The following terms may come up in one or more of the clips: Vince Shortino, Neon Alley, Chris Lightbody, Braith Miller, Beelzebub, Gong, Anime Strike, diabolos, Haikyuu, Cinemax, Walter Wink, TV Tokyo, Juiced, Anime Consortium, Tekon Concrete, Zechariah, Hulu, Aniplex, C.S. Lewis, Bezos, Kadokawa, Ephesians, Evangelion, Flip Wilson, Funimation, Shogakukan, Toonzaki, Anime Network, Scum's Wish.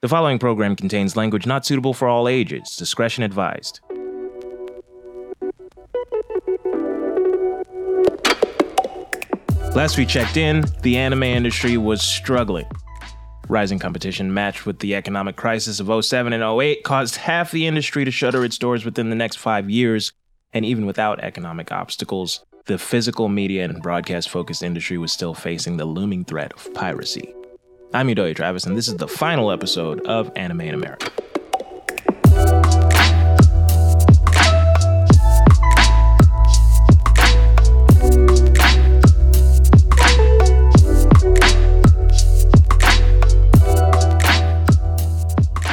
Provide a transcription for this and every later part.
The following program contains language not suitable for all ages. Discretion advised. Last we checked in, the anime industry was struggling. Rising competition matched with the economic crisis of 07 and 08 caused half the industry to shutter its doors within the next 5 years, and even without economic obstacles, the physical media and broadcast-focused industry was still facing the looming threat of piracy. I'm Yedoye Travis, and this is the final episode of Anime in America.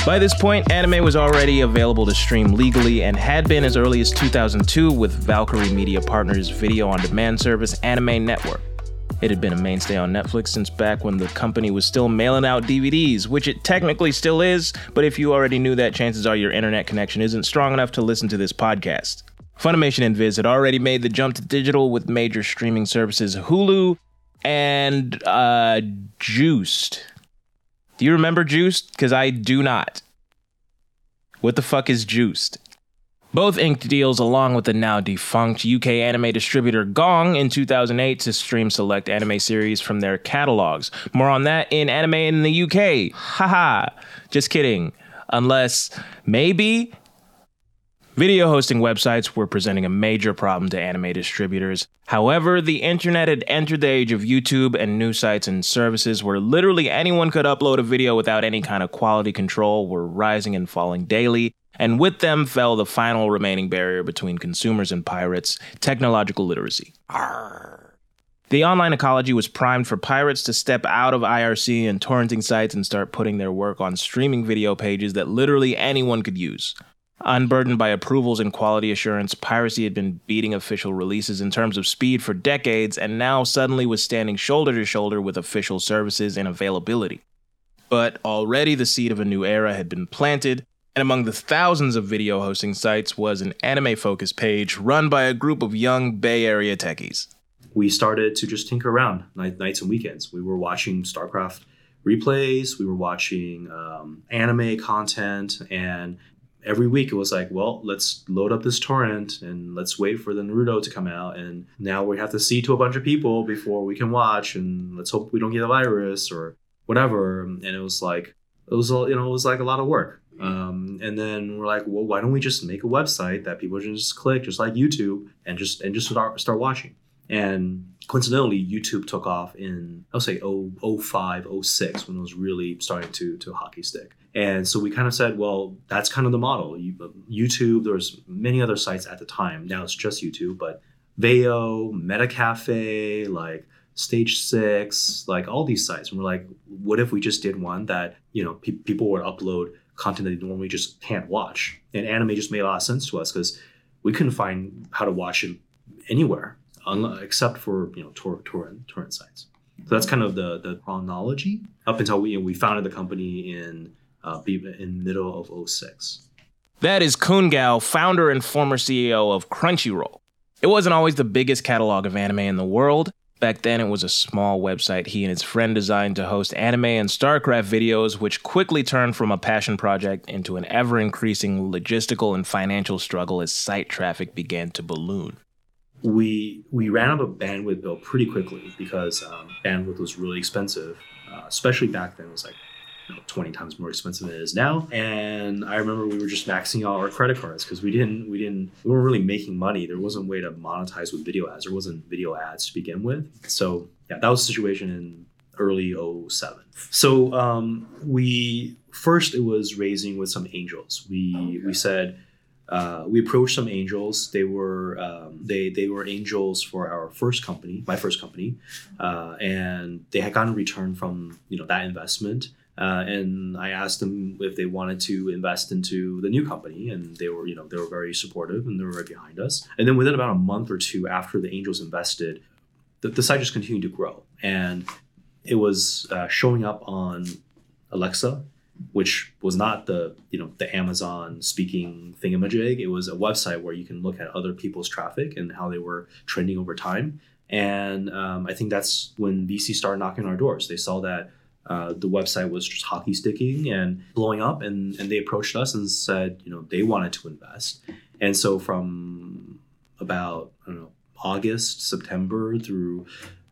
By this point, anime was already available to stream legally and had been as early as 2002 with Valkyrie Media Partners' video-on-demand service, Anime Network. It had been a mainstay on Netflix since back when the company was still mailing out DVDs, which it technically still is, but if you already knew that, chances are your internet connection isn't strong enough to listen to this podcast. Funimation and Viz had already made the jump to digital with major streaming services Hulu and Juiced. Do you remember Juiced? Because I do not. What the fuck is Juiced? Both inked deals along with the now defunct UK anime distributor Gong in 2008 to stream select anime series from their catalogs. More on that in Anime in the UK. Haha. Just kidding. Unless, maybe? Video hosting websites were presenting a major problem to anime distributors. However, the internet had entered the age of YouTube and new sites and services where literally anyone could upload a video without any kind of quality control were rising and falling daily, and with them fell the final remaining barrier between consumers and pirates, technological literacy. Arr. The online ecology was primed for pirates to step out of IRC and torrenting sites and start putting their work on streaming video pages that literally anyone could use. Unburdened by approvals and quality assurance, piracy had been beating official releases in terms of speed for decades and now suddenly was standing shoulder to shoulder with official services and availability. But already the seed of a new era had been planted, and among the thousands of video hosting sites was an anime-focused page run by a group of young Bay Area techies. We started to just tinker around nights and weekends. We were watching StarCraft replays, we were watching anime content, and every week it was like, well, let's load up this torrent and let's wait for the Naruto to come out. And now we have to see to a bunch of people before we can watch, and let's hope we don't get a virus or whatever. And it was like a lot of work. And then we're like, well, why don't we just make a website that people can just click, just like YouTube, and just start watching. And coincidentally, YouTube took off in, I would say, 05, 06, when it was really starting to hockey stick. And so we kind of said, well, that's kind of the model. YouTube, there was many other sites at the time. Now it's just YouTube, but Veo, MetaCafe, like Stage 6, like all these sites. And we're like, what if we just did one that, people would upload content that they normally just can't watch? And anime just made a lot of sense to us because we couldn't find how to watch it anywhere except for, torrent sites. So that's kind of the chronology up until we founded the company in middle of 06. That is Kun Gao, founder and former CEO of Crunchyroll. It wasn't always the biggest catalog of anime in the world. Back then, it was a small website he and his friend designed to host anime and StarCraft videos, which quickly turned from a passion project into an ever-increasing logistical and financial struggle as site traffic began to balloon. We ran up a bandwidth bill pretty quickly because bandwidth was really expensive, especially back then. It was like 20 times more expensive than it is now. And I remember we were just maxing out our credit cards because we weren't really making money. There wasn't a way to monetize with video ads. There wasn't video ads to begin with. So yeah, that was the situation in early 07. So it was raising with some angels. We approached some angels. They were they were angels for our first company, my first company, and they had gotten a return from that investment. And I asked them if they wanted to invest into the new company, and they were very supportive and they were right behind us. And then within about a month or two after the angels invested, the site just continued to grow, and it was showing up on Alexa, which was not the Amazon speaking thingamajig. It was a website where you can look at other people's traffic and how they were trending over time. And I think that's when VC started knocking on our doors. They saw that The website was just hockey sticking and blowing up, and they approached us and said, you know, they wanted to invest. And so from about, I don't know, August, September through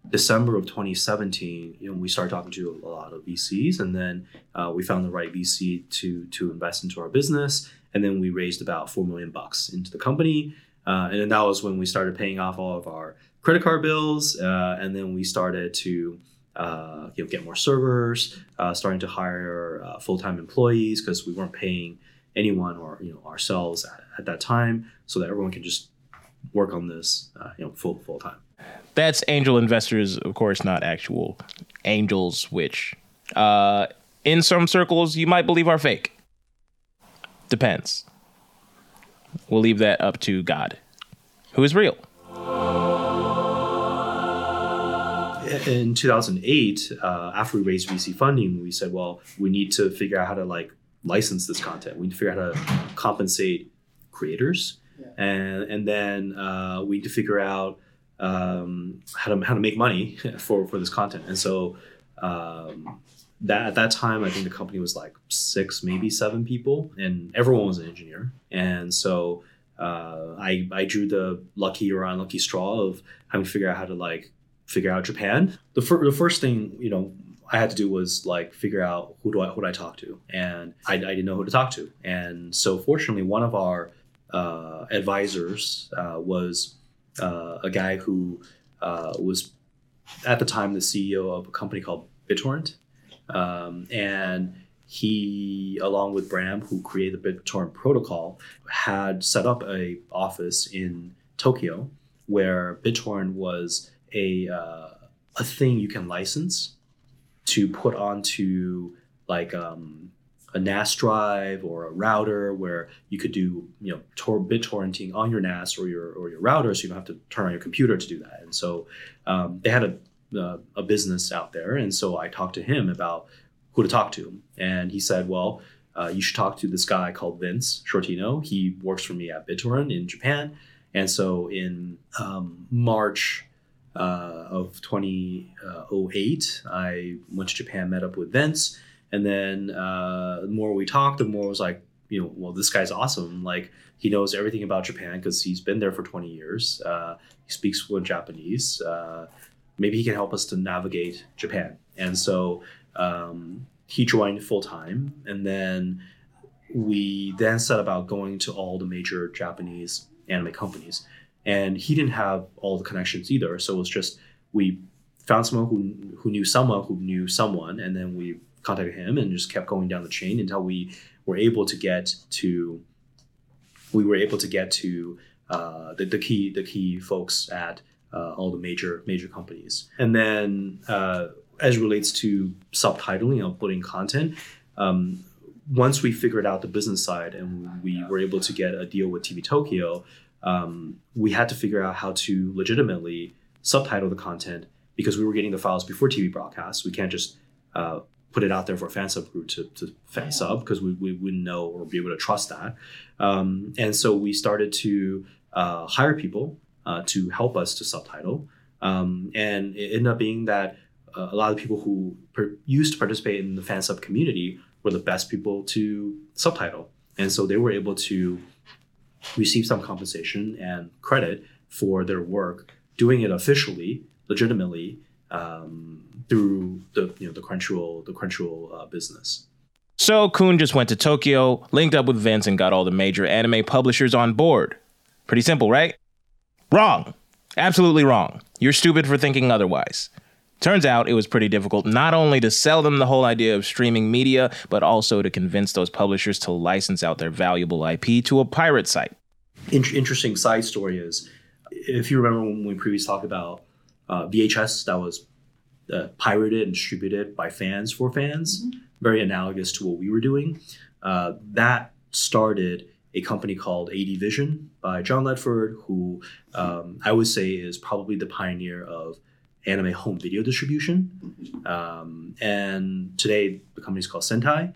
December of 2017, you know, we started talking to a lot of VCs, and then we found the right VC to invest into our business. And then we raised about $4 million into the company. And then that was when we started paying off all of our credit card bills. And then we started to you know, get more servers, starting to hire full-time employees, because we weren't paying anyone or, you know, ourselves at that time, so that everyone can just work on this, you know, full time. That's angel investors, of course, not actual angels, which in some circles you might believe are fake. Depends. We'll leave that up to God, who is real. In 2008, after we raised VC funding, we said, well, we need to figure out how to like license this content. We need to figure out how to compensate creators. Yeah. And then we need to figure out how to make money for this content. And so that at that time, I think the company was like 6, maybe 7 people, and everyone was an engineer. And so I drew the lucky or unlucky straw of having to figure out how to like figure out Japan. The first thing, you know, I had to do was like figure out who do I talk to, and I didn't know who to talk to. And so fortunately, one of our advisors was a guy who was at the time the CEO of a company called BitTorrent, and he, along with Bram, who created the BitTorrent protocol, had set up a office in Tokyo where BitTorrent was a thing you can license to put onto like a NAS drive or a router, where you could do, you know, BitTorrenting on your NAS or your router, so you don't have to turn on your computer to do that. And so they had a business out there, and so I talked to him about who to talk to, and he said, well, you should talk to this guy called Vince Shortino. He works for me at BitTorrent in Japan. And so in March of 2008, I went to Japan, met up with Vince, and then the more we talked, the more I was like, you know, well, this guy's awesome. Like, he knows everything about Japan because he's been there for 20 years. He speaks fluent Japanese. Maybe he can help us to navigate Japan. And so he joined full time, and then we then set about going to all the major Japanese anime companies. And he didn't have all the connections either. So it was just, we found someone who knew someone who knew someone, and then we contacted him and just kept going down the chain until we were able to get to the key folks at all the major companies. And then as it relates to subtitling and uploading content, once we figured out the business side and we were able to get a deal with TV Tokyo, we had to figure out how to legitimately subtitle the content, because we were getting the files before TV broadcasts. We can't just put it out there for a fan sub group to fan sub, because we wouldn't know or be able to trust that. And so we started to hire people to help us to subtitle. And it ended up being that a lot of people who used to participate in the fan sub community were the best people to subtitle. And so they were able to receive some compensation and credit for their work, doing it officially, legitimately, through the Crunchyroll business. So Kun just went to Tokyo, linked up with Vince, and got all the major anime publishers on board. Pretty simple, right? Wrong. Absolutely wrong. You're stupid for thinking otherwise. Turns out it was pretty difficult not only to sell them the whole idea of streaming media, but also to convince those publishers to license out their valuable IP to a pirate site. Interesting side story is, if you remember when we previously talked about VHS that was pirated and distributed by fans for fans, mm-hmm. very analogous to what we were doing, that started a company called AD Vision by John Ledford, who I would say is probably the pioneer of anime home video distribution. And today the company's called Sentai,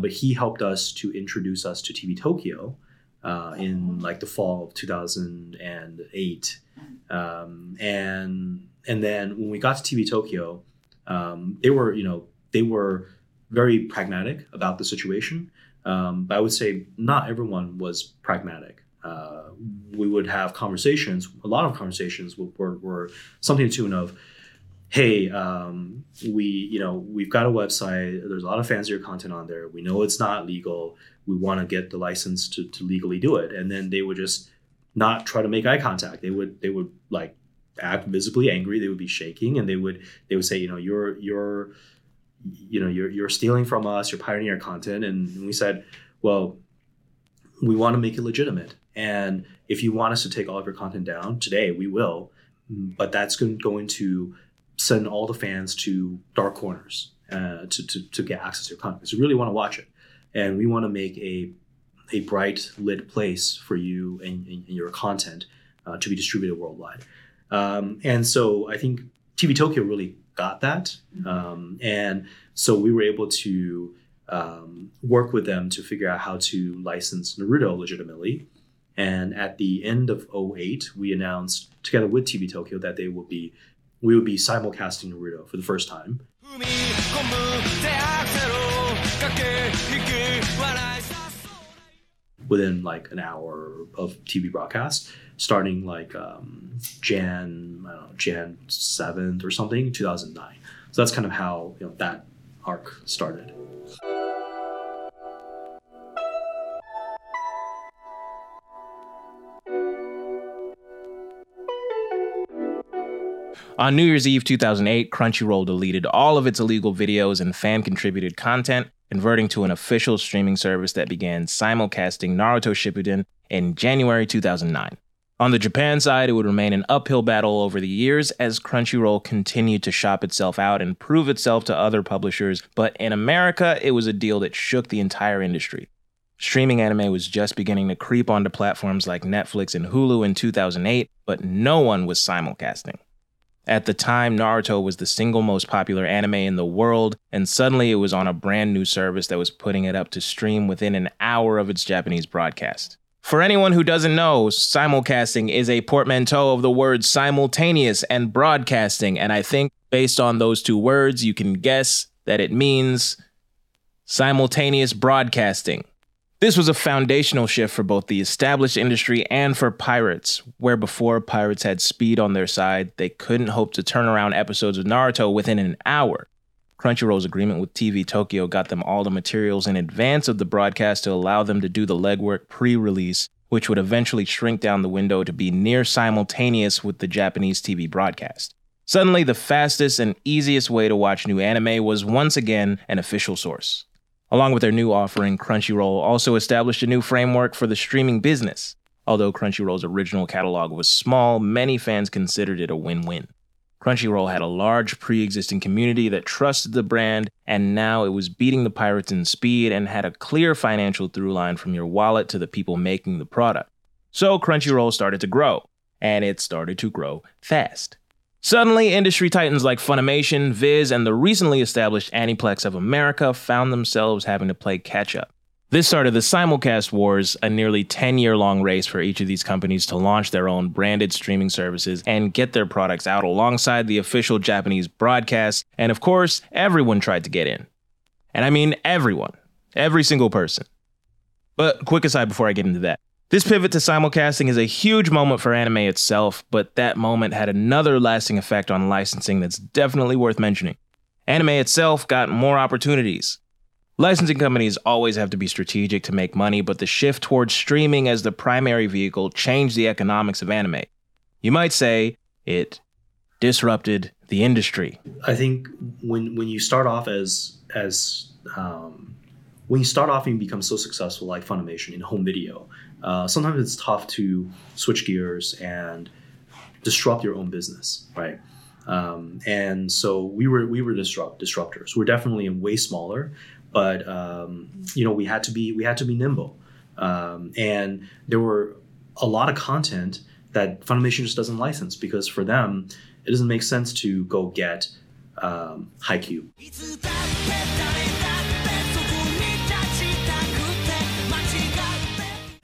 but he helped us to introduce us to TV Tokyo in like the fall of 2008. And then when we got to TV Tokyo, they were, you know, they were very pragmatic about the situation. But I would say not everyone was pragmatic. We would have conversations. A lot of conversations were something to the tune of, hey, we've got a website. There's a lot of fancier content on there. We know it's not legal. We want to get the license to legally do it. And then they would just not try to make eye contact. They would like act visibly angry. They would be shaking, and they would say, you're stealing from us. You're pirating our content. And we said, well, we want to make it legitimate. And if you want us to take all of your content down today, we will. But that's going to send all the fans to dark corners to get access to your content. So we really want to watch it, and we want to make a bright lit place for you and your content to be distributed worldwide. And so I think TV Tokyo really got that, and so we were able to work with them to figure out how to license Naruto legitimately. And at the end of 2008, we announced together with TV Tokyo that we would be simulcasting Naruto for the first time. Within like an hour of TV broadcast, starting like Jan 7th or something, 2009. So that's kind of how that arc started. On New Year's Eve 2008, Crunchyroll deleted all of its illegal videos and fan-contributed content, converting to an official streaming service that began simulcasting Naruto Shippuden in January 2009. On the Japan side, it would remain an uphill battle over the years as Crunchyroll continued to shop itself out and prove itself to other publishers, but in America, it was a deal that shook the entire industry. Streaming anime was just beginning to creep onto platforms like Netflix and Hulu in 2008, but no one was simulcasting. At the time, Naruto was the single most popular anime in the world, and suddenly it was on a brand new service that was putting it up to stream within an hour of its Japanese broadcast. For anyone who doesn't know, simulcasting is a portmanteau of the words simultaneous and broadcasting, and I think based on those two words, you can guess that it means simultaneous broadcasting. This was a foundational shift for both the established industry and for pirates, where before pirates had speed on their side, they couldn't hope to turn around episodes of Naruto within an hour. Crunchyroll's agreement with TV Tokyo got them all the materials in advance of the broadcast to allow them to do the legwork pre-release, which would eventually shrink down the window to be near simultaneous with the Japanese TV broadcast. Suddenly, the fastest and easiest way to watch new anime was once again an official source. Along with their new offering, Crunchyroll also established a new framework for the streaming business. Although Crunchyroll's original catalog was small, many fans considered it a win-win. Crunchyroll had a large pre-existing community that trusted the brand, and now it was beating the pirates in speed and had a clear financial through line from your wallet to the people making the product. So Crunchyroll started to grow, and it started to grow fast. Suddenly, industry titans like Funimation, Viz, and the recently established Aniplex of America found themselves having to play catch-up. This started the simulcast wars, a nearly 10-year-long race for each of these companies to launch their own branded streaming services and get their products out alongside the official Japanese broadcast, and of course, everyone tried to get in. And I mean everyone. Every single person. But quick aside before I get into that. This pivot to simulcasting is a huge moment for anime itself, but that moment had another lasting effect on licensing that's definitely worth mentioning. Anime itself got more opportunities. Licensing companies always have to be strategic to make money, but the shift towards streaming as the primary vehicle changed the economics of anime. You might say it disrupted the industry. I think when you start off and you become so successful like Funimation in home video, sometimes it's tough to switch gears and disrupt your own business, right? And so we were disruptors. We're definitely way smaller, but we had to be nimble. And there were a lot of content that Funimation just doesn't license because for them it doesn't make sense to go get Haikyuu.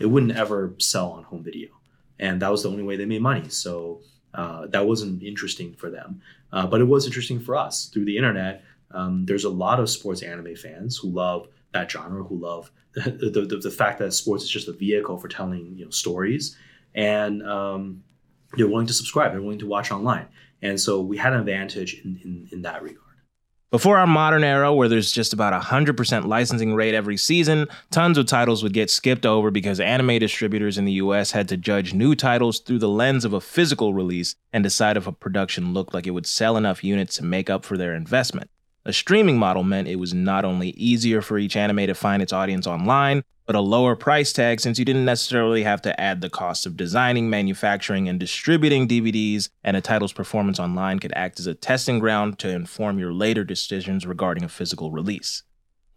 It wouldn't ever sell on home video. And that was the only way they made money. So that wasn't interesting for them. But it was interesting for us. Through the internet, There's a lot of sports anime fans who love that genre, who love the fact that sports is just a vehicle for telling, you know, stories, and they're willing to subscribe, they're willing to watch online. And so we had an advantage in that regard. Before our modern era, where there's just about 100% licensing rate every season, tons of titles would get skipped over because anime distributors in the US had to judge new titles through the lens of a physical release and decide if a production looked like it would sell enough units to make up for their investment. A streaming model meant it was not only easier for each anime to find its audience online, but a lower price tag, since you didn't necessarily have to add the cost of designing, manufacturing, and distributing DVDs, and a title's performance online could act as a testing ground to inform your later decisions regarding a physical release.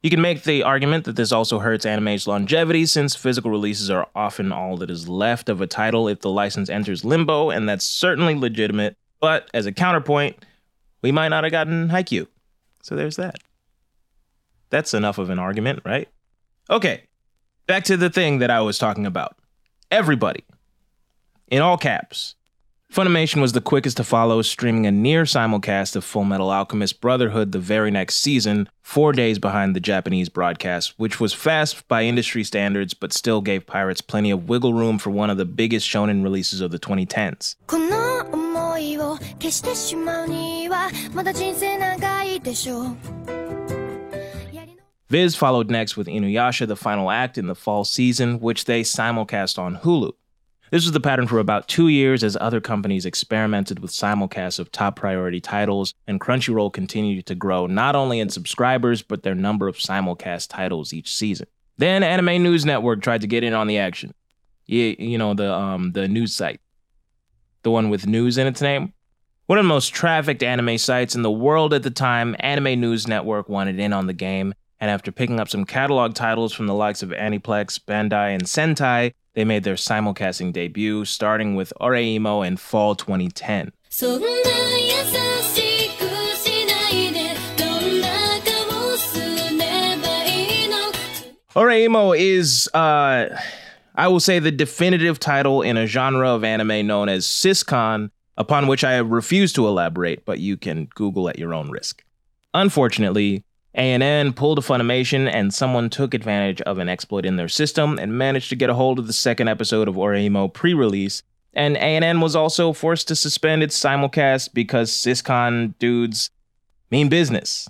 You can make the argument that this also hurts anime's longevity, since physical releases are often all that is left of a title if the license enters limbo, and that's certainly legitimate. But as a counterpoint, we might not have gotten Haikyuu. So there's that. That's enough of an argument, right? Okay, back to the thing that I was talking about. Everybody, in all caps. Funimation was the quickest to follow, streaming a near simulcast of Full Metal Alchemist Brotherhood the very next season, 4 days behind the Japanese broadcast, which was fast by industry standards, but still gave pirates plenty of wiggle room for one of the biggest shonen releases of the 2010s. Viz followed next with Inuyasha, the final act, in the fall season, which they simulcast on Hulu. This was the pattern for about 2 years as other companies experimented with simulcasts of top priority titles, and Crunchyroll continued to grow not only in subscribers, but their number of simulcast titles each season. Then Anime News Network tried to get in on the action. Yeah, you know, the news site. The one with news in its name. One of the most trafficked anime sites in the world at the time, Anime News Network wanted in on the game, and after picking up some catalog titles from the likes of Aniplex, Bandai, and Sentai, they made their simulcasting debut, starting with Oreimo in fall 2010. Oreimo is, I will say, the definitive title in a genre of anime known as siscon, upon which I refuse to elaborate, but you can Google at your own risk. Unfortunately, ANN pulled a Funimation, and someone took advantage of an exploit in their system and managed to get a hold of the second episode of Oreimo pre-release, and ANN was also forced to suspend its simulcast because siscon dudes mean business.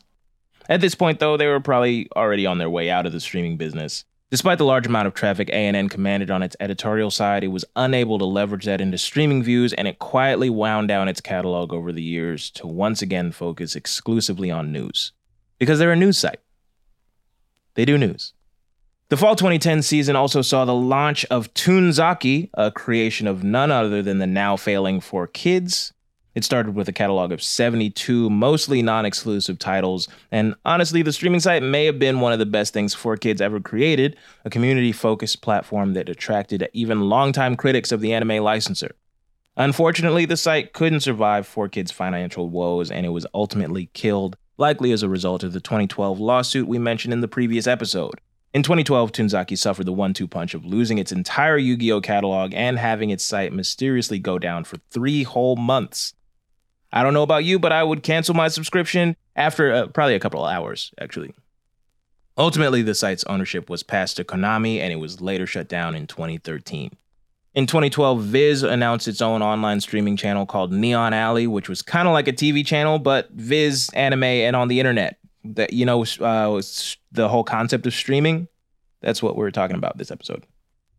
At this point, though, they were probably already on their way out of the streaming business. Despite the large amount of traffic ANN commanded on its editorial side, it was unable to leverage that into streaming views, and it quietly wound down its catalog over the years to once again focus exclusively on news. Because they're a news site. They do news. The fall 2010 season also saw the launch of Toonzaki, a creation of none other than the now failing 4Kids. It started with a catalog of 72 mostly non-exclusive titles, and honestly, the streaming site may have been one of the best things 4Kids ever created, a community-focused platform that attracted even longtime critics of the anime licensor. Unfortunately, the site couldn't survive 4Kids' financial woes, and it was ultimately killed, likely as a result of the 2012 lawsuit we mentioned in the previous episode. In 2012, Toonzaki suffered the 1-2 punch of losing its entire Yu-Gi-Oh! Catalog and having its site mysteriously go down for 3 whole months. I don't know about you, but I would cancel my subscription after probably a couple of hours, actually. Ultimately, the site's ownership was passed to Konami, and it was later shut down in 2013. In 2012, Viz announced its own online streaming channel called Neon Alley, which was kind of like a TV channel, but Viz, anime, and on the internet. That, you know, the whole concept of streaming, that's what we're talking about this episode.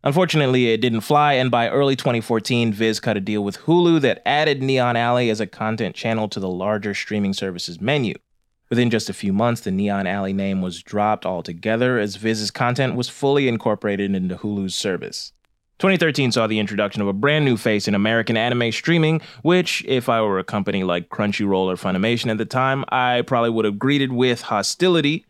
Unfortunately, it didn't fly, and by early 2014, Viz cut a deal with Hulu that added Neon Alley as a content channel to the larger streaming services menu. Within just a few months, the Neon Alley name was dropped altogether as Viz's content was fully incorporated into Hulu's service. 2013 saw the introduction of a brand new face in American anime streaming, which, if I were a company like Crunchyroll or Funimation at the time, I probably would have greeted with hostility.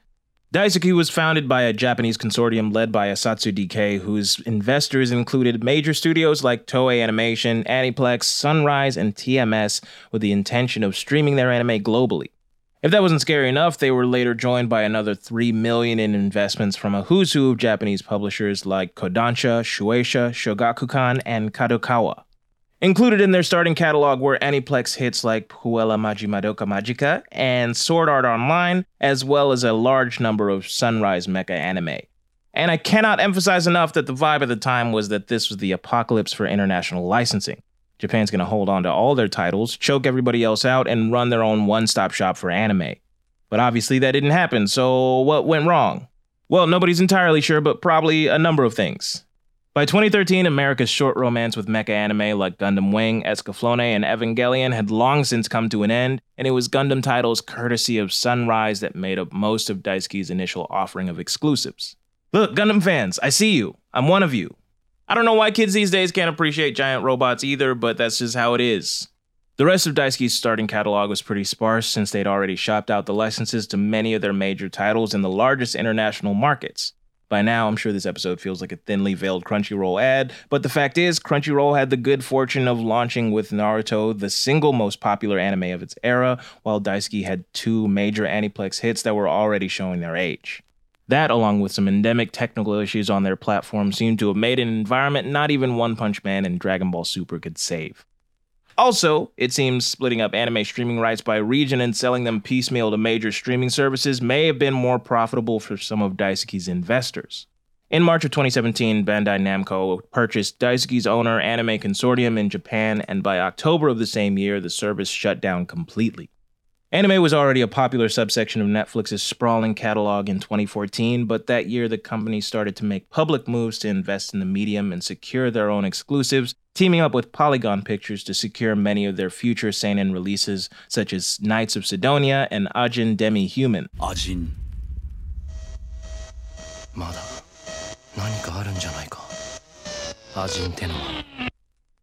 Daisuki was founded by a Japanese consortium led by Asatsu DK, whose investors included major studios like Toei Animation, Aniplex, Sunrise, and TMS, with the intention of streaming their anime globally. If that wasn't scary enough, they were later joined by another $3 million in investments from a who's who of Japanese publishers like Kodansha, Shueisha, Shogakukan, and Kadokawa. Included in their starting catalog were Aniplex hits like Puella Maji Madoka Magica and Sword Art Online, as well as a large number of Sunrise mecha anime. And I cannot emphasize enough that the vibe at the time was that this was the apocalypse for international licensing. Japan's gonna hold on to all their titles, choke everybody else out, and run their own one-stop shop for anime. But obviously that didn't happen, so what went wrong? Well, nobody's entirely sure, but probably a number of things. By 2013, America's short romance with mecha anime like Gundam Wing, Escaflowne, and Evangelion had long since come to an end, and it was Gundam titles courtesy of Sunrise that made up most of Daisuke's initial offering of exclusives. Look, Gundam fans, I see you. I'm one of you. I don't know why kids these days can't appreciate giant robots either, but that's just how it is. The rest of Daisuke's starting catalog was pretty sparse since they'd already shopped out the licenses to many of their major titles in the largest international markets. By now, I'm sure this episode feels like a thinly veiled Crunchyroll ad, but the fact is, Crunchyroll had the good fortune of launching with Naruto, the single most popular anime of its era, while Daisuke had two major Aniplex hits that were already showing their age. That, along with some endemic technical issues on their platform, seemed to have made an environment not even One Punch Man and Dragon Ball Super could save. Also, it seems splitting up anime streaming rights by region and selling them piecemeal to major streaming services may have been more profitable for some of Daisuke's investors. In March of 2017, Bandai Namco purchased Daisuke's owner Anime Consortium in Japan, and by October of the same year, the service shut down completely. Anime was already a popular subsection of Netflix's sprawling catalog in 2014, but that year the company started to make public moves to invest in the medium and secure their own exclusives, teaming up with Polygon Pictures to secure many of their future seinen releases, such as Knights of Sidonia and Ajin Demi-Human. Ajin.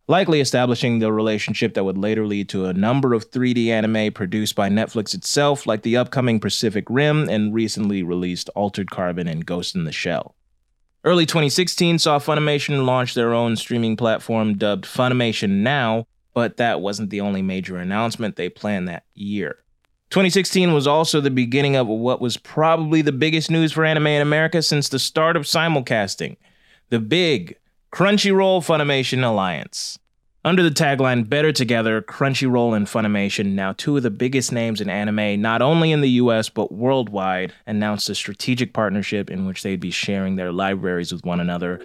Likely establishing the relationship that would later lead to a number of 3D anime produced by Netflix itself, like the upcoming Pacific Rim and recently released Altered Carbon and Ghost in the Shell. Early 2016 saw Funimation launch their own streaming platform dubbed Funimation Now, but that wasn't the only major announcement they planned that year. 2016 was also the beginning of what was probably the biggest news for anime in America since the start of simulcasting. The big Crunchyroll Funimation Alliance. Under the tagline Better Together, Crunchyroll and Funimation, now two of the biggest names in anime, not only in the US but worldwide, announced a strategic partnership in which they'd be sharing their libraries with one another.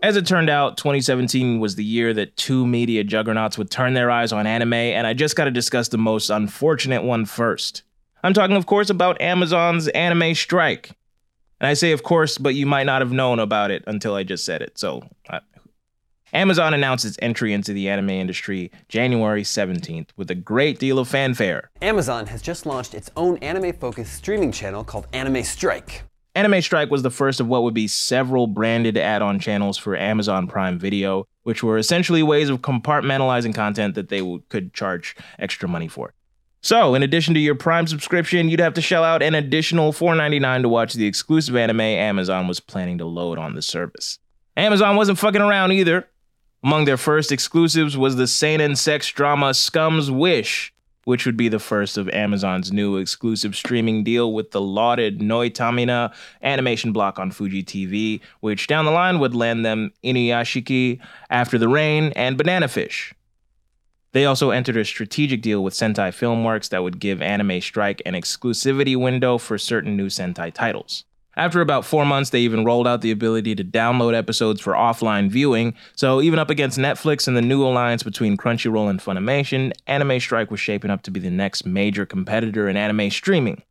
As it turned out, 2017 was the year that two media juggernauts would turn their eyes on anime, and I just gotta discuss the most unfortunate one first. I'm talking, of course, about Amazon's Anime Strike. And I say, of course, but you might not have known about it until I just said it, so... Amazon announced its entry into the anime industry January 17th with a great deal of fanfare. Amazon has just launched its own anime-focused streaming channel called Anime Strike. Anime Strike was the first of what would be several branded add-on channels for Amazon Prime Video, which were essentially ways of compartmentalizing content that they could charge extra money for. So, in addition to your Prime subscription, you'd have to shell out an additional $4.99 to watch the exclusive anime Amazon was planning to load on the service. Amazon wasn't fucking around either. Among their first exclusives was the seinen sex drama Scum's Wish, which would be the first of Amazon's new exclusive streaming deal with the lauded Noitamina animation block on Fuji TV, which down the line would land them Inuyashiki, After the Rain, and Banana Fish. They also entered a strategic deal with Sentai Filmworks that would give Anime Strike an exclusivity window for certain new Sentai titles. After about 4 months, they even rolled out the ability to download episodes for offline viewing, so even up against Netflix and the new alliance between Crunchyroll and Funimation, Anime Strike was shaping up to be the next major competitor in anime streaming.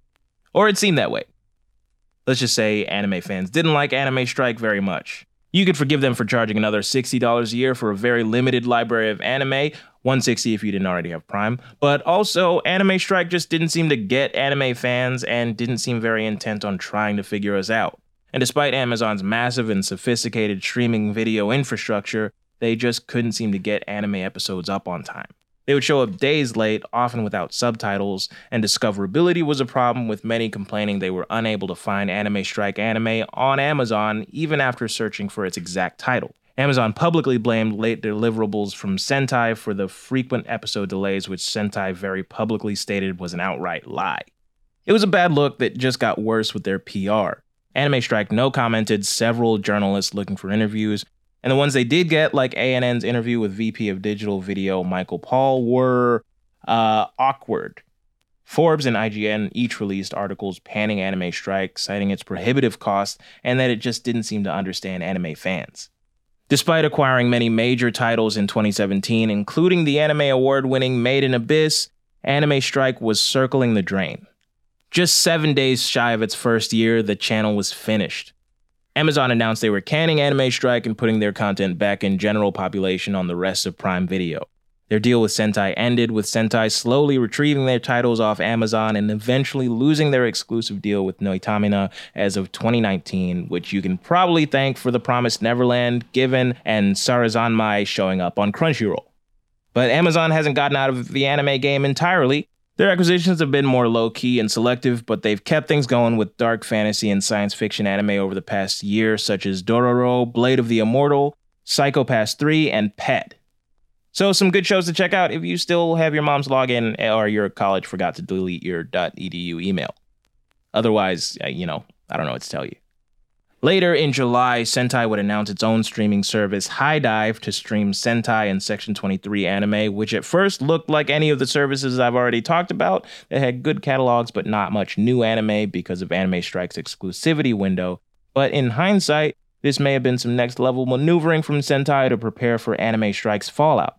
Or it seemed that way. Let's just say anime fans didn't like Anime Strike very much. You could forgive them for charging another $60 a year for a very limited library of anime, $160 if you didn't already have Prime, but also Anime Strike just didn't seem to get anime fans and didn't seem very intent on trying to figure us out. And despite Amazon's massive and sophisticated streaming video infrastructure, they just couldn't seem to get anime episodes up on time. They would show up days late, often without subtitles, and discoverability was a problem, with many complaining they were unable to find Anime Strike anime on Amazon even after searching for its exact title. Amazon publicly blamed late deliverables from Sentai for the frequent episode delays, which Sentai very publicly stated was an outright lie. It was a bad look that just got worse with their PR. Anime Strike No commented several journalists looking for interviews, and the ones they did get, like ANN's interview with VP of Digital Video Michael Paul, were awkward. Forbes and IGN each released articles panning Anime Strike, citing its prohibitive cost and that it just didn't seem to understand anime fans. Despite acquiring many major titles in 2017, including the anime award-winning Made in Abyss, Anime Strike was circling the drain. Just 7 days shy of its first year, the channel was finished. Amazon announced they were canning Anime Strike and putting their content back in general population on the rest of Prime Video. Their deal with Sentai ended, with Sentai slowly retrieving their titles off Amazon and eventually losing their exclusive deal with Noitamina as of 2019, which you can probably thank for The Promised Neverland, Given, and Sarazanmai showing up on Crunchyroll. But Amazon hasn't gotten out of the anime game entirely. Their acquisitions have been more low-key and selective, but they've kept things going with dark fantasy and science fiction anime over the past year, such as Dororo, Blade of the Immortal, Psycho Pass 3, and Pet. So some good shows to check out if you still have your mom's login or your college forgot to delete your .edu email. Otherwise, I don't know what to tell you. Later in July, Sentai would announce its own streaming service, High Dive, to stream Sentai and Section 23 anime, which at first looked like any of the services I've already talked about that had good catalogs but not much new anime because of Anime Strike's exclusivity window. But in hindsight, this may have been some next-level maneuvering from Sentai to prepare for Anime Strike's fallout.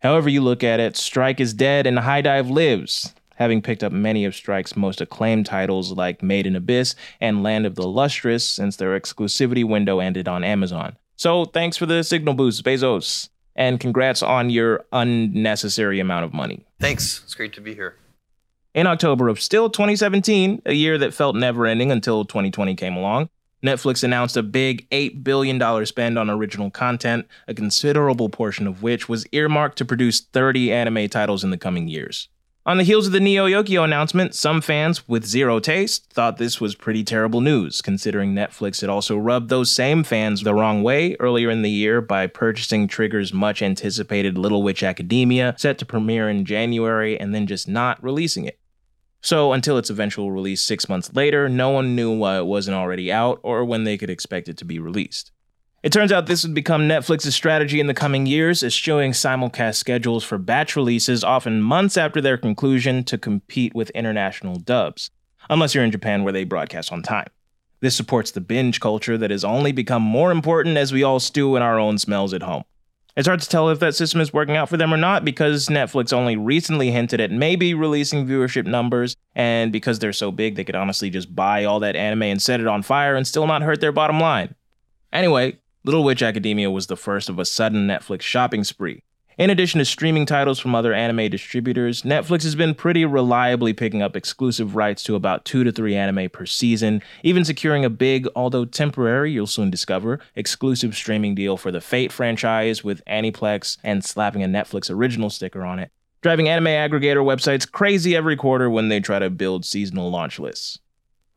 However you look at it, Strike is dead and High Dive lives, having picked up many of Strike's most acclaimed titles like Made in Abyss and Land of the Lustrous since their exclusivity window ended on Amazon. So thanks for the signal boost, Bezos, and congrats on your unnecessary amount of money. Thanks, it's great to be here. In October of still 2017, a year that felt never-ending until 2020 came along, Netflix announced a big $8 billion spend on original content, a considerable portion of which was earmarked to produce 30 anime titles in the coming years. On the heels of the Neo Yokio announcement, some fans, with zero taste, thought this was pretty terrible news, considering Netflix had also rubbed those same fans the wrong way earlier in the year by purchasing Trigger's much-anticipated Little Witch Academia, set to premiere in January, and then just not releasing it. So until its eventual release 6 months later, no one knew why it wasn't already out or when they could expect it to be released. It turns out this would become Netflix's strategy in the coming years, eschewing simulcast schedules for batch releases often months after their conclusion to compete with international dubs, unless you're in Japan where they broadcast on time. This supports the binge culture that has only become more important as we all stew in our own smells at home. It's hard to tell if that system is working out for them or not because Netflix only recently hinted at maybe releasing viewership numbers, and because they're so big, they could honestly just buy all that anime and set it on fire and still not hurt their bottom line. Anyway, Little Witch Academia was the first of a sudden Netflix shopping spree. In addition to streaming titles from other anime distributors, Netflix has been pretty reliably picking up exclusive rights to about 2 to 3 anime per season, even securing a big, although temporary, you'll soon discover, exclusive streaming deal for the Fate franchise with Aniplex and slapping a Netflix original sticker on it, driving anime aggregator websites crazy every quarter when they try to build seasonal launch lists.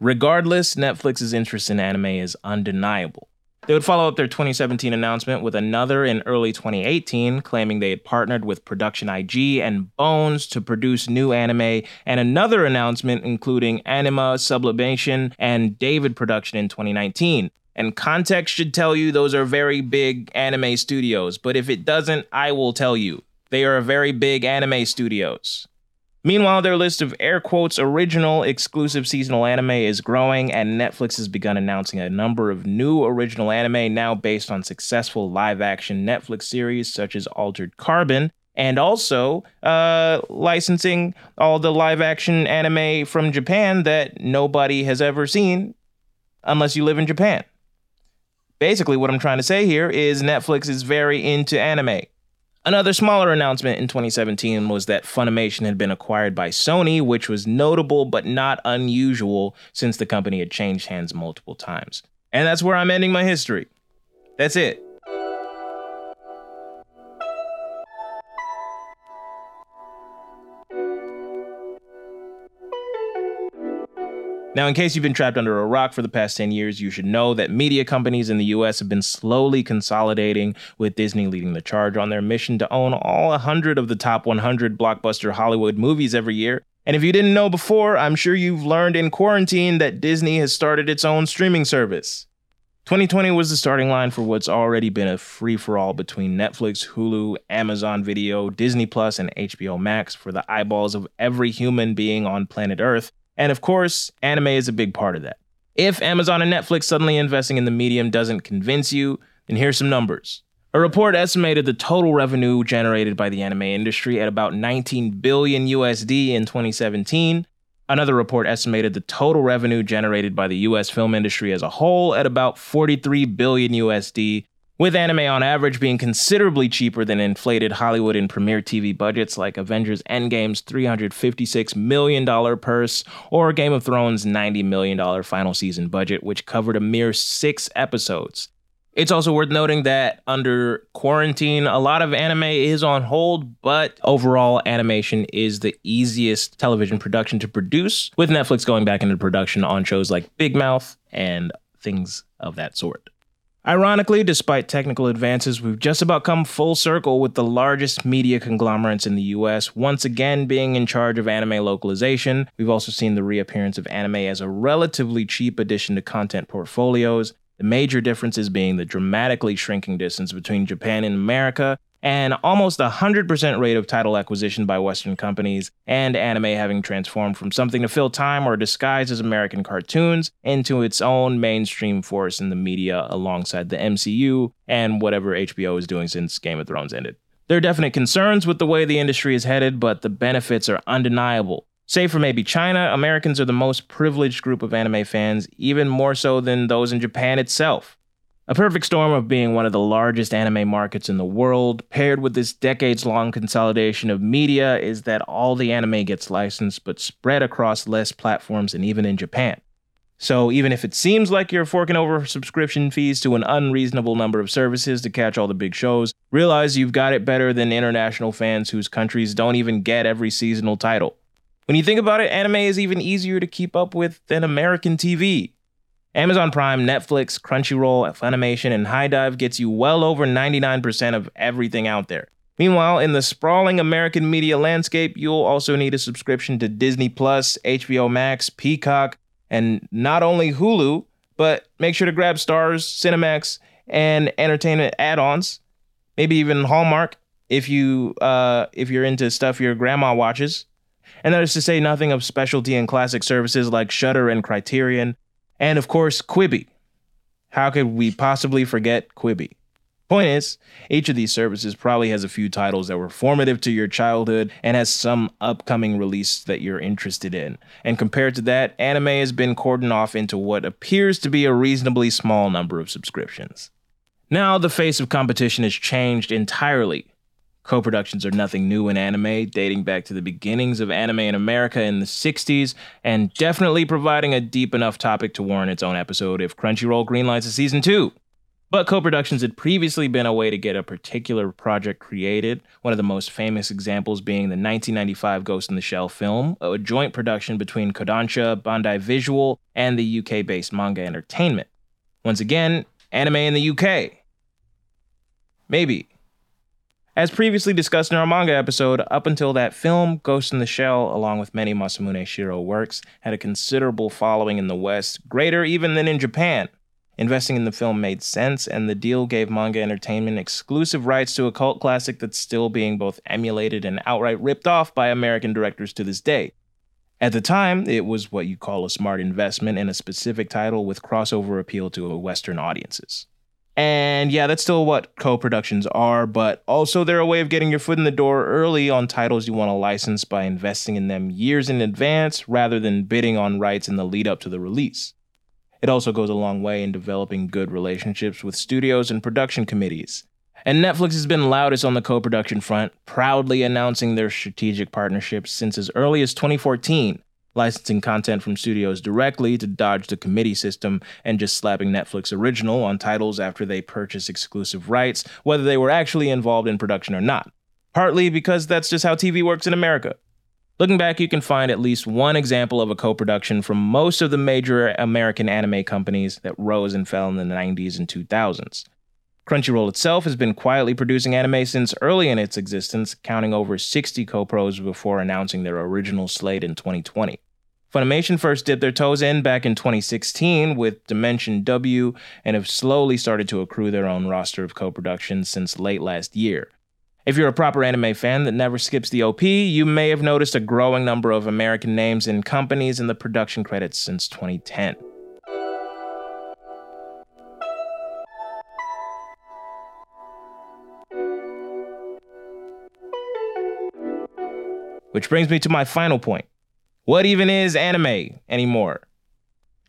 Regardless, Netflix's interest in anime is undeniable. They would follow up their 2017 announcement with another in early 2018, claiming they had partnered with Production IG and Bones to produce new anime, and another announcement including Anima, Sublimation, and David Production in 2019. And context should tell you those are very big anime studios, but if it doesn't, I will tell you. They are very big anime studios. Meanwhile, their list of air quotes original exclusive seasonal anime is growing, and Netflix has begun announcing a number of new original anime now based on successful live-action Netflix series such as Altered Carbon, and also licensing all the live-action anime from Japan that nobody has ever seen unless you live in Japan. Basically, what I'm trying to say here is Netflix is very into anime. Another smaller announcement in 2017 was that Funimation had been acquired by Sony, which was notable but not unusual since the company had changed hands multiple times. And that's where I'm ending my history. That's it. Now, in case you've been trapped under a rock for the past 10 years, you should know that media companies in the US have been slowly consolidating, with Disney leading the charge on their mission to own all 100 of the top 100 blockbuster Hollywood movies every year, And if you didn't know before, I'm sure you've learned in quarantine that Disney has started its own streaming service. 2020 was the starting line for what's already been a free-for-all between Netflix, Hulu, Amazon Video, Disney Plus, and HBO Max for the eyeballs of every human being on planet Earth. And of course, anime is a big part of that. If Amazon and Netflix suddenly investing in the medium doesn't convince you, then here's some numbers. A report estimated the total revenue generated by the anime industry at about $19 billion USD in 2017. Another report estimated the total revenue generated by the US film industry as a whole at about $43 billion USD, with anime on average being considerably cheaper than inflated Hollywood and premiere TV budgets like Avengers Endgame's $356 million purse or Game of Thrones' $90 million final season budget, which covered a mere 6 episodes. It's also worth noting that under quarantine, a lot of anime is on hold, but overall, animation is the easiest television production to produce, with Netflix going back into production on shows like Big Mouth and things of that sort. Ironically, despite technical advances, we've just about come full circle with the largest media conglomerates in the US once again being in charge of anime localization. We've also seen the reappearance of anime as a relatively cheap addition to content portfolios, the major differences being the dramatically shrinking distance between Japan and America, and almost 100% rate of title acquisition by Western companies, and anime having transformed from something to fill time or disguise as American cartoons into its own mainstream force in the media alongside the MCU and whatever HBO is doing since Game of Thrones ended. There are definite concerns with the way the industry is headed, but the benefits are undeniable. Save for maybe China, Americans are the most privileged group of anime fans, even more so than those in Japan itself. A perfect storm of being one of the largest anime markets in the world, paired with this decades-long consolidation of media, is that all the anime gets licensed but spread across less platforms than even in Japan. So even if it seems like you're forking over subscription fees to an unreasonable number of services to catch all the big shows, realize you've got it better than international fans whose countries don't even get every seasonal title. When you think about it, anime is even easier to keep up with than American TV. Amazon Prime, Netflix, Crunchyroll, Funimation, and HiDive gets you well over 99% of everything out there. Meanwhile, in the sprawling American media landscape, you'll also need a subscription to Disney+, HBO Max, Peacock, and not only Hulu, but make sure to grab Starz, Cinemax, and entertainment add-ons, maybe even Hallmark if you're into stuff your grandma watches. And that is to say nothing of specialty and classic services like Shudder and Criterion, and of course, Quibi. How could we possibly forget Quibi? Point is, each of these services probably has a few titles that were formative to your childhood and has some upcoming release that you're interested in. And compared to that, anime has been cordoned off into what appears to be a reasonably small number of subscriptions. Now the face of competition has changed entirely. Co-productions are nothing new in anime, dating back to the beginnings of anime in America in the 60s, and definitely providing a deep enough topic to warrant its own episode if Crunchyroll greenlights a season 2. But co-productions had previously been a way to get a particular project created, one of the most famous examples being the 1995 Ghost in the Shell film, a joint production between Kodansha, Bandai Visual, and the UK-based Manga Entertainment. Once again, anime in the UK. Maybe. As previously discussed in our manga episode, up until that film, Ghost in the Shell, along with many Masamune Shiro works, had a considerable following in the West, greater even than in Japan. Investing in the film made sense, and the deal gave Manga Entertainment exclusive rights to a cult classic that's still being both emulated and outright ripped off by American directors to this day. At the time, it was what you call a smart investment in a specific title with crossover appeal to Western audiences. And yeah, that's still what co-productions are, but also they're a way of getting your foot in the door early on titles you want to license by investing in them years in advance rather than bidding on rights in the lead up to the release. It also goes a long way in developing good relationships with studios and production committees. And Netflix has been loudest on the co-production front, proudly announcing their strategic partnerships since as early as 2014. Licensing content from studios directly to dodge the committee system and just slapping Netflix original on titles after they purchase exclusive rights, whether they were actually involved in production or not. Partly because that's just how TV works in America. Looking back, you can find at least one example of a co-production from most of the major American anime companies that rose and fell in the 90s and 2000s. Crunchyroll itself has been quietly producing anime since early in its existence, counting over 60 co-pros before announcing their original slate in 2020. Funimation first dipped their toes in back in 2016 with Dimension W and have slowly started to accrue their own roster of co-productions since late last year. If you're a proper anime fan that never skips the OP, you may have noticed a growing number of American names and companies in the production credits since 2010. Which brings me to my final point. What even is anime anymore?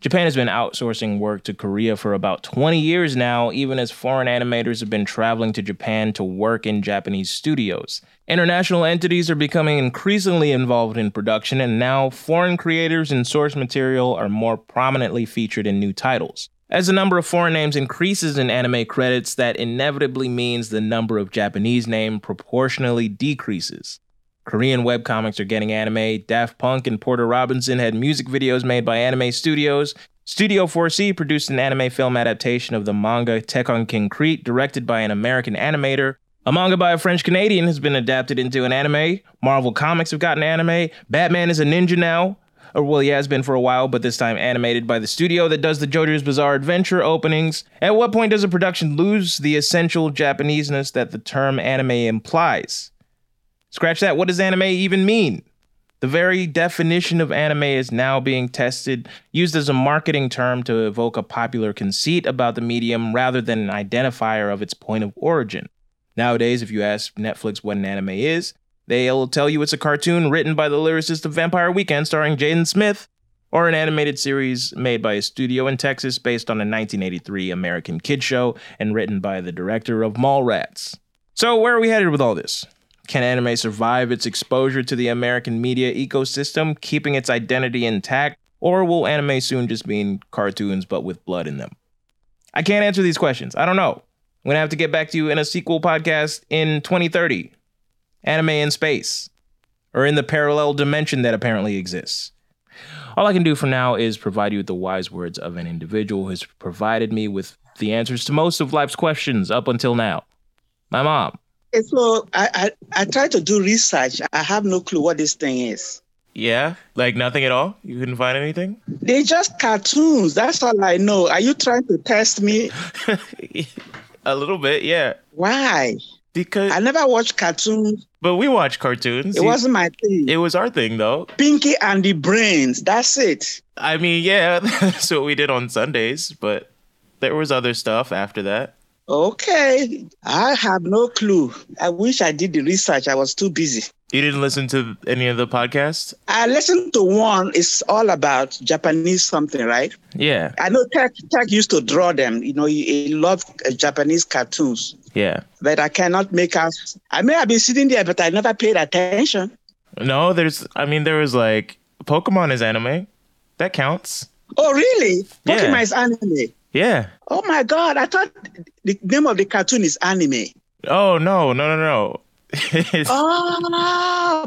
Japan has been outsourcing work to Korea for about 20 years now, even as foreign animators have been traveling to Japan to work in Japanese studios. International entities are becoming increasingly involved in production, and now foreign creators and source material are more prominently featured in new titles. As the number of foreign names increases in anime credits, that inevitably means the number of Japanese names proportionally decreases. Korean webcomics are getting anime, Daft Punk and Porter Robinson had music videos made by anime studios, Studio 4C produced an anime film adaptation of the manga Tekon Concrete, directed by an American animator, a manga by a French-Canadian has been adapted into an anime, Marvel Comics have gotten anime, Batman is a ninja now, or well, yeah, has been for a while, but this time animated by the studio that does the JoJo's Bizarre Adventure openings. At what point does a production lose the essential Japaneseness that the term anime implies? Scratch that, what does anime even mean? The very definition of anime is now being tested, used as a marketing term to evoke a popular conceit about the medium rather than an identifier of its point of origin. Nowadays, if you ask Netflix what an anime is, they'll tell you it's a cartoon written by the lyricist of Vampire Weekend starring Jaden Smith, or an animated series made by a studio in Texas based on a 1983 American kid show and written by the director of Mallrats. So where are we headed with all this? Can anime survive its exposure to the American media ecosystem, keeping its identity intact, or will anime soon just mean cartoons but with blood in them? I can't answer these questions. I don't know. I'm going to have to get back to you in a sequel podcast in 2030. Anime in space. Or in the parallel dimension that apparently exists. All I can do for now is provide you with the wise words of an individual who has provided me with the answers to most of life's questions up until now. My mom. So I try to do research. I have no clue what this thing is. Yeah? Like nothing at all? You couldn't find anything? They're just cartoons. That's all I know. Are you trying to test me? A little bit, yeah. Why? Because I never watched cartoons. But we watch cartoons. It wasn't my thing. It was our thing, though. Pinky and the Brains. That's it. I mean, yeah, that's what we did on Sundays. But there was other stuff after that. Okay, I have no clue. I wish I did the research. I was too busy. You didn't listen to any of the podcasts? I listened to one. It's all about Japanese something, right? Yeah. I know Tech used to draw them. You know, he loved Japanese cartoons. Yeah. But I cannot make out. I may have been sitting there, but I never paid attention. No, there was like, Pokemon is anime. That counts. Oh, really? Yeah. Pokemon is anime. Yeah. Oh, my God. I thought the name of the cartoon is anime. Oh, no. Oh,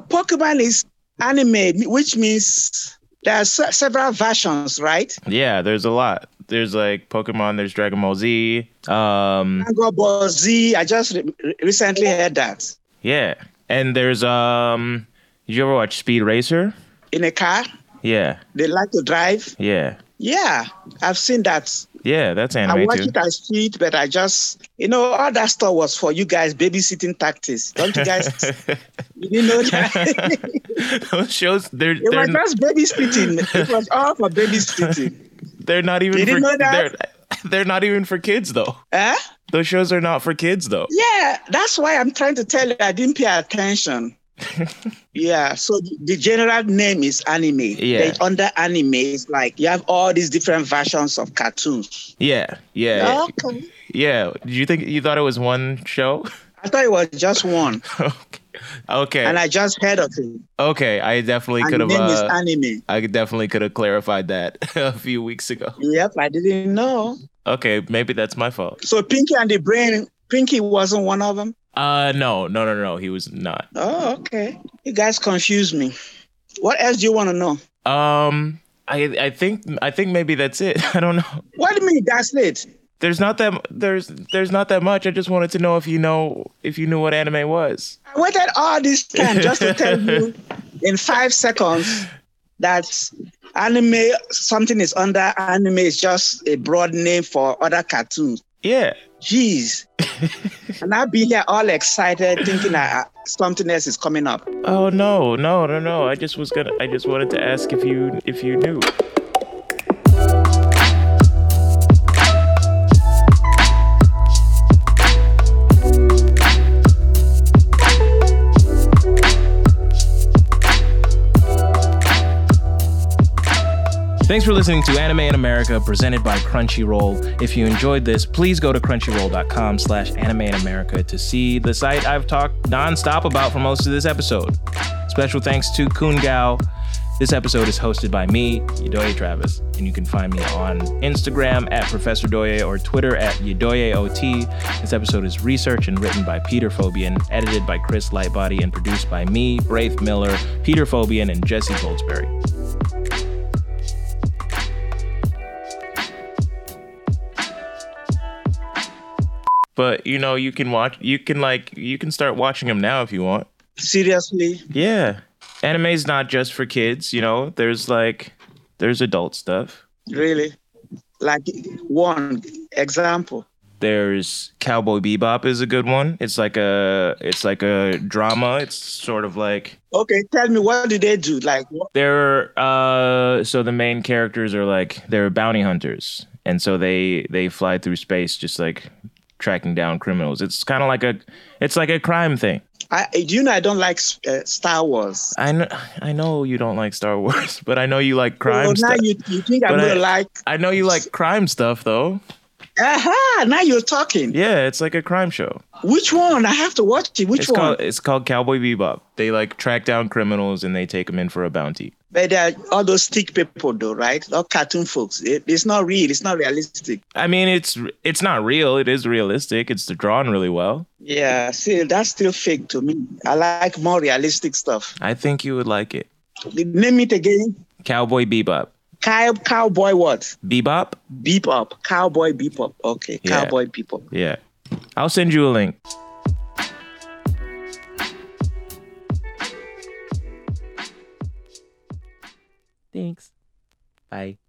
Pokemon is anime, which means there are several versions, right? Yeah, there's a lot. There's like Pokemon, there's Dragon Ball Z. Dragon Ball Z. I just recently heard that. Yeah. And there's, did you ever watch Speed Racer? In a car? Yeah. They like to drive? Yeah. Yeah, I've seen that. Yeah, that's anime too. I watch it as kid, but I just, all that stuff was for you guys, babysitting tactics. Don't you guys? You didn't know that? Those shows, they're was just babysitting. It was all for babysitting. They're not even. You didn't know that? They're not even for kids, though. Huh? Those shows are not for kids, though. Yeah, that's why I'm trying to tell you I didn't pay attention. Yeah, so the general name is anime. Yeah. Under anime, it's like you have all these different versions of cartoons. Yeah. Okay. Yeah, did you think you thought it was one show? I thought it was just one. Okay. And I just heard of it. Okay, I definitely could have. Anime. I definitely could have clarified that a few weeks ago. Yep, I didn't know. Okay, maybe that's my fault. So Pinky and the Brain. Pinky wasn't one of them? No, he was not. Oh, okay. You guys confuse me. What else do you want to know? I think maybe that's it. I don't know. What do you mean that's it? There's not that much. I just wanted to know if you knew what anime was. I waited all this time just to tell you in 5 seconds that anime, something is under anime, is just a broad name for other cartoons. Yeah. Jeez. And I'll be here all excited thinking that something else is coming up. Oh no. I just wanted to ask if you knew. Thanks for listening to Anime in America, presented by Crunchyroll. If you enjoyed this, please go to crunchyroll.com/animeinamerica to see the site I've talked nonstop about for most of this episode. Special thanks to Kun Gao. This episode is hosted by me, Yedoye Travis, and you can find me on Instagram @ProfessorDoye or Twitter @YedoyeOT. This episode is researched and written by Peter Phobian, edited by Chris Lightbody, and produced by me, Braith Miller, Peter Phobian, and Jesse Goldsberry. But you can start watching them now if you want. Seriously? Yeah. Anime's not just for kids, there's adult stuff. Really? Like one example. There's Cowboy Bebop is a good one. It's like a drama. It's sort of like, okay, tell me, what do they do? Like what? They're so the main characters are like, they're bounty hunters, and so they fly through space just like tracking down criminals. It's kind of like a crime thing. I don't like Star Wars. I know you don't like Star Wars, but I know you like crime stuff. You think I'm gonna like? I know you like crime stuff, though. Aha! Now you're talking. Yeah, it's like a crime show. Which one? I have to watch it. It's called Cowboy Bebop. They like track down criminals and they take them in for a bounty. But all those thick people, though, right? All cartoon folks. It's not real. It's not realistic. I mean, it's not real. It is realistic. It's drawn really well. Yeah, see, that's still fake to me. I like more realistic stuff. I think you would like it. Name it again. Cowboy Bebop. Cowboy what? Bebop. Bebop. Cowboy Bebop. Okay. Yeah. Cowboy Bebop. Yeah. I'll send you a link. Thanks. Bye.